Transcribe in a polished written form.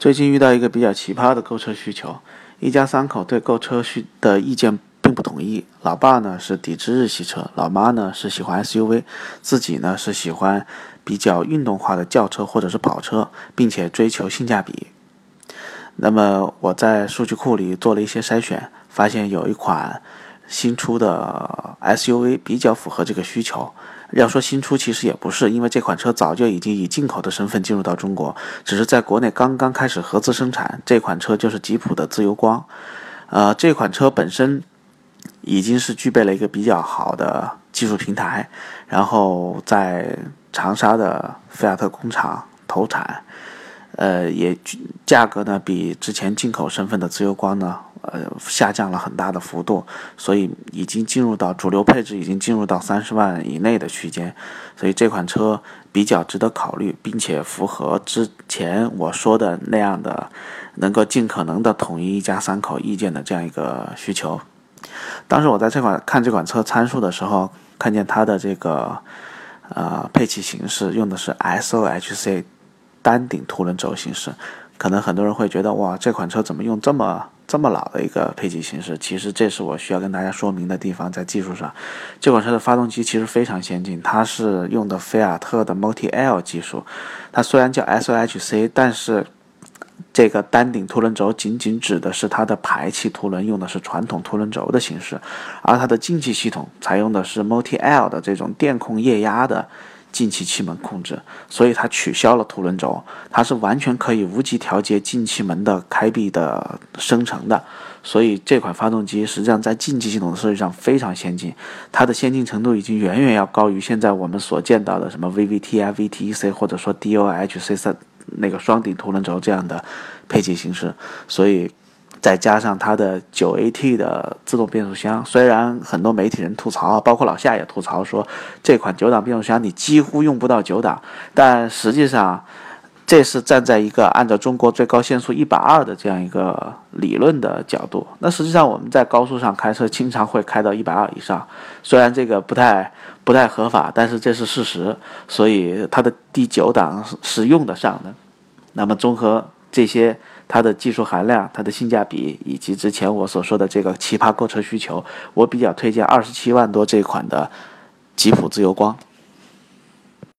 最近遇到一个比较奇葩的购车需求，一家三口对购车的意见并不统一。老爸呢是抵制日系车，老妈呢是喜欢 SUV， 自己呢是喜欢比较运动化的轿车或者是跑车，并且追求性价比。那么我在数据库里做了一些筛选，发现有一款新出的 SUV 比较符合这个需求。要说新出其实也不是，因为这款车早就已经以进口的身份进入到中国，只是在国内刚刚开始合资生产。这款车就是吉普的自由光。这款车本身已经是具备了一个比较好的技术平台，然后在长沙的菲亚特工厂投产，也价格呢比之前进口身份的自由光呢下降了很大的幅度，所以已经进入到主流配置，已经进入到30万以内的区间，所以这款车比较值得考虑，并且符合之前我说的那样的能够尽可能的统一一家三口意见的这样一个需求。当时我在看这款车参数的时候，看见它的这个配气形式用的是 SOHC 单顶凸轮轴形式，可能很多人会觉得哇，这款车怎么用这么老的一个配气形式？其实这是我需要跟大家说明的地方，在技术上，这款车的发动机其实非常先进，它是用的菲亚特的 Multi L 技术。它虽然叫 SOHC， 但是这个单顶凸轮轴仅仅指的是它的排气凸轮用的是传统凸轮轴的形式，而它的进气系统采用的是 Multi L 的这种电控液压的进气气门控制，所以它取消了凸轮轴，它是完全可以无极调节进气门的开闭的生成的，所以这款发动机实际上在进气系统的设计上非常先进，它的先进程度已经远远要高于现在我们所见到的什么 VVT 啊 VTEC 或者说 DOHC 那个双顶凸轮轴这样的配置形式。所以再加上它的 9AT 的自动变速箱，虽然很多媒体人吐槽，包括老夏也吐槽说这款9档变速箱你几乎用不到9档，但实际上这是站在一个按照中国最高限速120的这样一个理论的角度。那实际上我们在高速上开车经常会开到120以上，虽然这个不太合法，但是这是事实，所以它的第9档是用得上的。那么综合这些它的技术含量、它的性价比以及之前我所说的这个奇葩购车需求，我比较推荐27万多这款的吉普自由光。